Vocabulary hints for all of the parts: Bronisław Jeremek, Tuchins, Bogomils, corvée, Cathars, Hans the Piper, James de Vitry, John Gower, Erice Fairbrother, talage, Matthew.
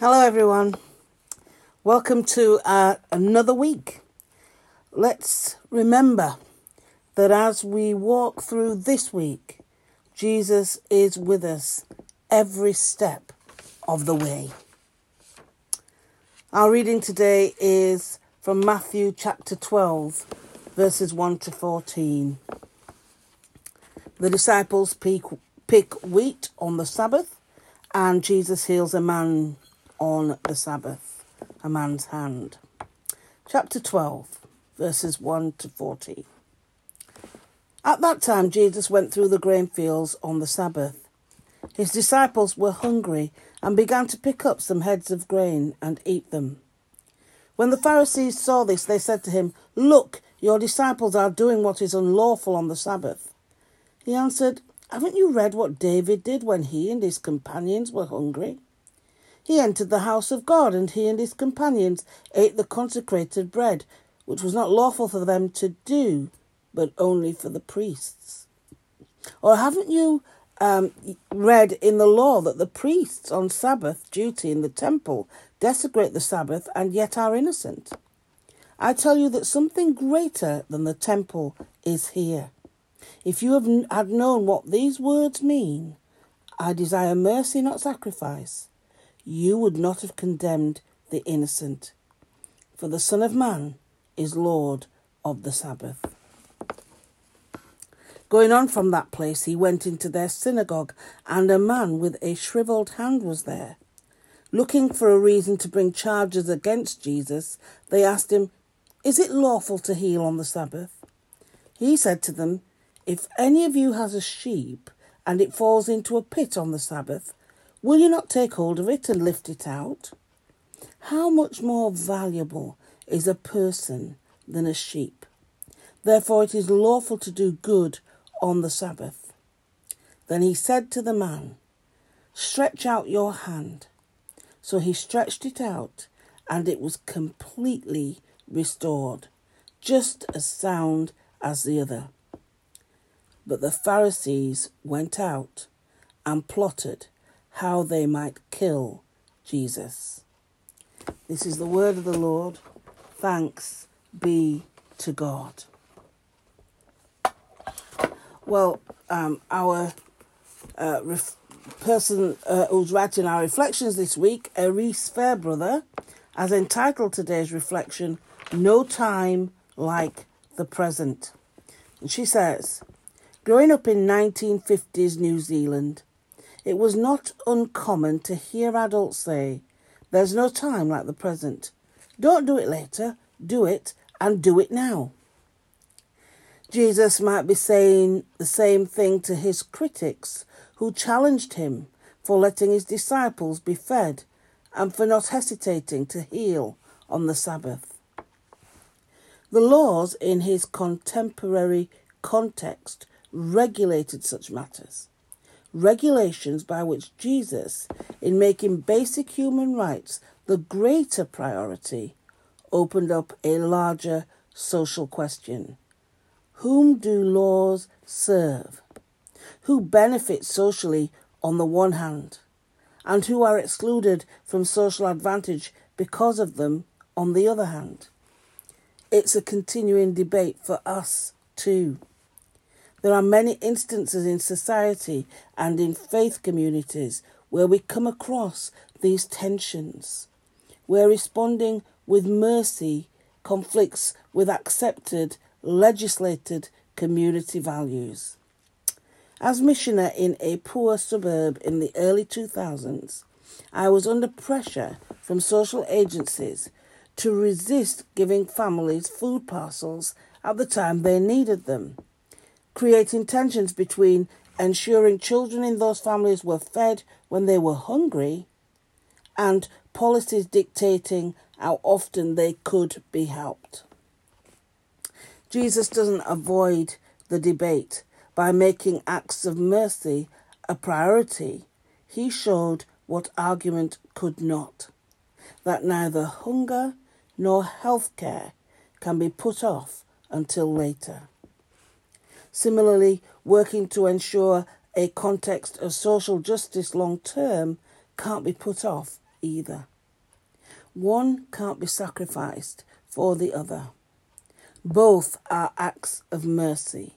Hello everyone, welcome to another week. Let's remember that as we walk through this week, Jesus is with us every step of the way. Our reading today is from Matthew chapter 12, verses 1 to 14. The disciples pick wheat on the Sabbath, and Jesus heals a man on the Sabbath, a man's hand. Chapter 12, verses 1 to 14. At that time, Jesus went through the grain fields on the Sabbath. His disciples were hungry and began to pick up some heads of grain and eat them. When the Pharisees saw this, they said to him, "Look, your disciples are doing what is unlawful on the Sabbath." He answered, "Haven't you read what David did when he and his companions were hungry? He entered the house of God, and he and his companions ate the consecrated bread, which was not lawful for them to do, but only for the priests. Or haven't you read in the law that the priests on Sabbath duty in the temple desecrate the Sabbath and yet are innocent? I tell you that something greater than the temple is here. If you had known what these words mean, 'I desire mercy, not sacrifice,' you would not have condemned the innocent. For the Son of Man is Lord of the Sabbath." Going on from that place, he went into their synagogue, and a man with a shrivelled hand was there. Looking for a reason to bring charges against Jesus, they asked him, "Is it lawful to heal on the Sabbath?" He said to them, "If any of you has a sheep and it falls into a pit on the Sabbath, will you not take hold of it and lift it out? How much more valuable is a person than a sheep? Therefore it is lawful to do good on the Sabbath." Then he said to the man, "Stretch out your hand." So he stretched it out, and it was completely restored, just as sound as the other. But the Pharisees went out and plotted how they might kill Jesus. This is the word of the Lord. Thanks be to God. Well, our person who's writing our reflections this week, Erice Fairbrother, has entitled today's reflection, "No Time Like the Present." And she says, growing up in 1950s New Zealand, it was not uncommon to hear adults say, "There's no time like the present. Don't do it later, do it, and do it now." Jesus might be saying the same thing to his critics who challenged him for letting his disciples be fed and for not hesitating to heal on the Sabbath. The laws in his contemporary context regulated such matters. Regulations by which Jesus, in making basic human rights the greater priority, opened up a larger social question. Whom do laws serve? Who benefit socially on the one hand, and who are excluded from social advantage because of them on the other hand? It's a continuing debate for us too. There are many instances in society and in faith communities where we come across these tensions, where responding with mercy conflicts with accepted, legislated community values. As missioner in a poor suburb in the early 2000s, I was under pressure from social agencies to resist giving families food parcels at the time they needed them, creating tensions between ensuring children in those families were fed when they were hungry and policies dictating how often they could be helped. Jesus doesn't avoid the debate by making acts of mercy a priority. He showed what argument could not, that neither hunger nor healthcare can be put off until later. Similarly, working to ensure a context of social justice long term can't be put off either. One can't be sacrificed for the other. Both are acts of mercy.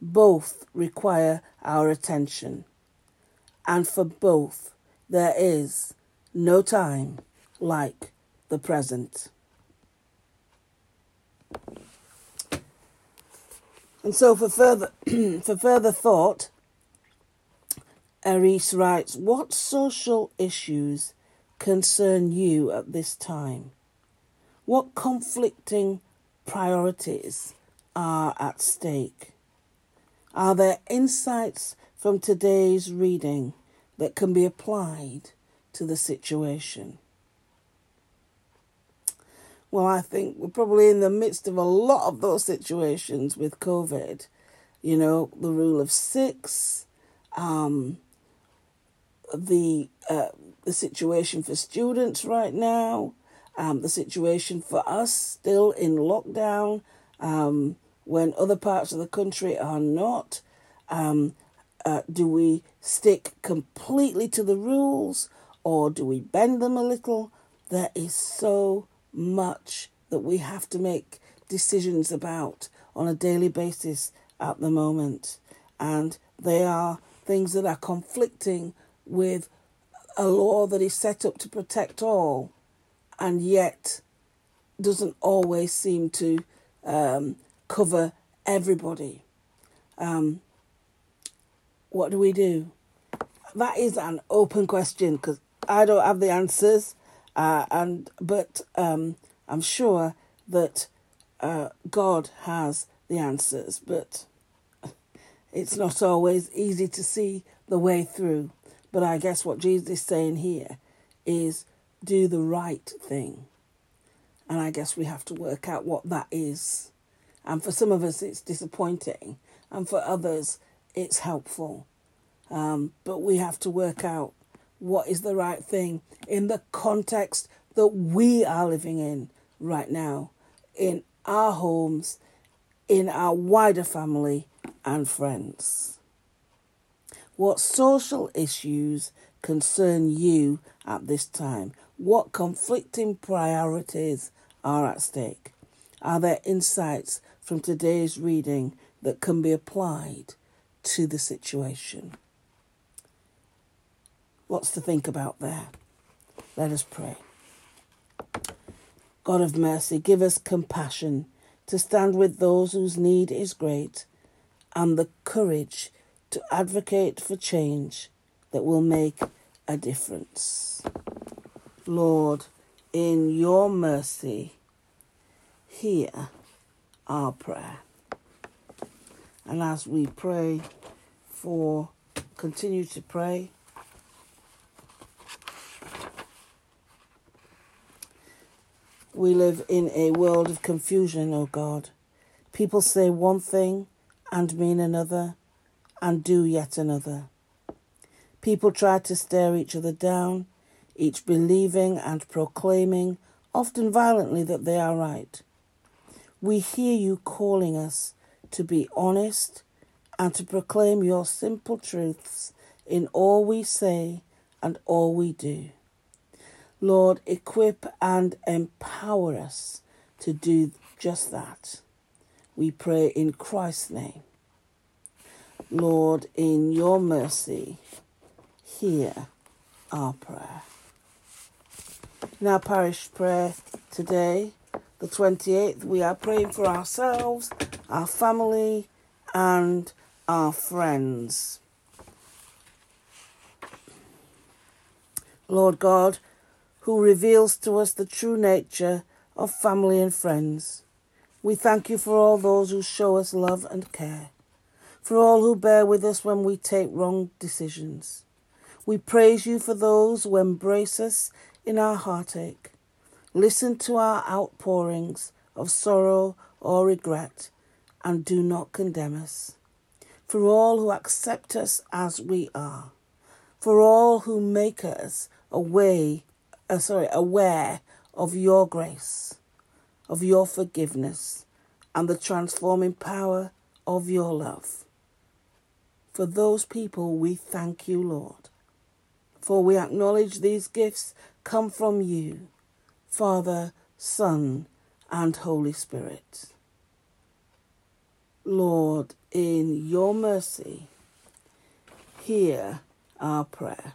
Both require our attention. And for both, there is no time like the present. And so for further thought, Erice writes, what social issues concern you at this time? What conflicting priorities are at stake? Are there insights from today's reading that can be applied to the situation? Well, I think we're probably in the midst of a lot of those situations with COVID. You know, the rule of six, the situation for students right now, the situation for us still in lockdown when other parts of the country are not. Do we stick completely to the rules or do we bend them a little? There is so much that we have to make decisions about on a daily basis at the moment, and they are things that are conflicting with a law that is set up to protect all and yet doesn't always seem to cover everybody. What do we do? That is an open question because I don't have the answers. But I'm sure that God has the answers, but it's not always easy to see the way through. But I guess what Jesus is saying here is do the right thing. And I guess we have to work out what that is. And for some of us, it's disappointing. And for others, it's helpful. But we have to work out what is the right thing in the context that we are living in right now, in our homes, in our wider family and friends. What social issues concern you at this time? What conflicting priorities are at stake? Are there insights from today's reading that can be applied to the situation? Lots to think about there. Let us pray. God of mercy, give us compassion to stand with those whose need is great and the courage to advocate for change that will make a difference. Lord, in your mercy, hear our prayer. And as we continue to pray, we live in a world of confusion, O God. People say one thing and mean another and do yet another. People try to stare each other down, each believing and proclaiming, often violently, that they are right. We hear you calling us to be honest and to proclaim your simple truths in all we say and all we do. Lord, equip and empower us to do just that. We pray in Christ's name. Lord, in your mercy, hear our prayer. In our parish prayer today, the 28th, we are praying for ourselves, our family, and our friends. Lord God, who reveals to us the true nature of family and friends. We thank you for all those who show us love and care, for all who bear with us when we take wrong decisions. We praise you for those who embrace us in our heartache, listen to our outpourings of sorrow or regret, and do not condemn us. For all who accept us as we are, for all who make us aware of your grace, of your forgiveness, and the transforming power of your love. For those people, we thank you, Lord, for we acknowledge these gifts come from you, Father, Son, and Holy Spirit. Lord, in your mercy, hear our prayer.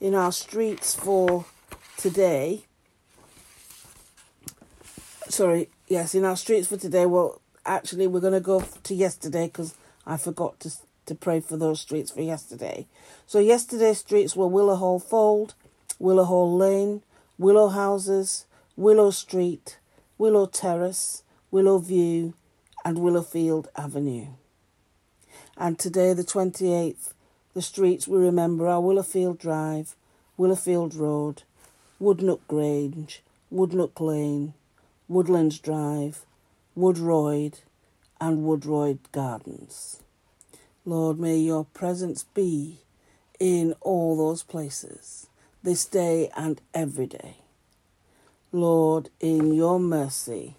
In our streets for today, well, actually, we're going to go to yesterday because I forgot to pray for those streets for yesterday. So yesterday's streets were Willow Hall Fold, Willow Hall Lane, Willow Houses, Willow Street, Willow Terrace, Willow View, and Willowfield Avenue. And today, the 28th, the streets we remember are Willowfield Drive, Willowfield Road, Woodnook Grange, Woodnook Lane, Woodlands Drive, Woodroyd, and Woodroyd Gardens. Lord, may your presence be in all those places, this day and every day. Lord, in your mercy,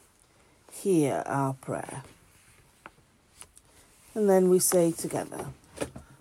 hear our prayer. And then we say together,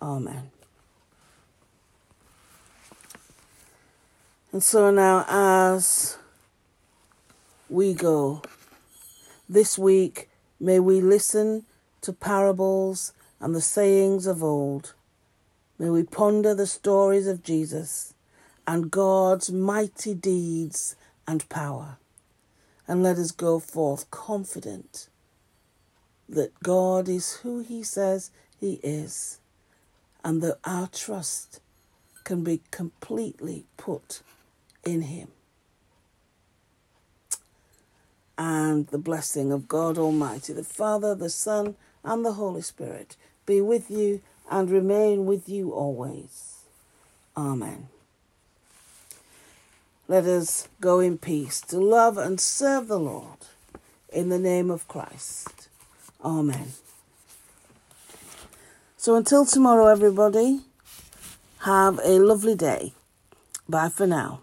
Amen. And so now, as we go this week, may we listen to parables and the sayings of old. May we ponder the stories of Jesus and God's mighty deeds and power. And let us go forth confident that God is who he says he is, and that our trust can be completely put in him. And the blessing of God Almighty, the Father, the Son, and the Holy Spirit be with you and remain with you always. Amen. Let us go in peace to love and serve the Lord in the name of Christ. Amen. So until tomorrow, everybody, have a lovely day. Bye for now.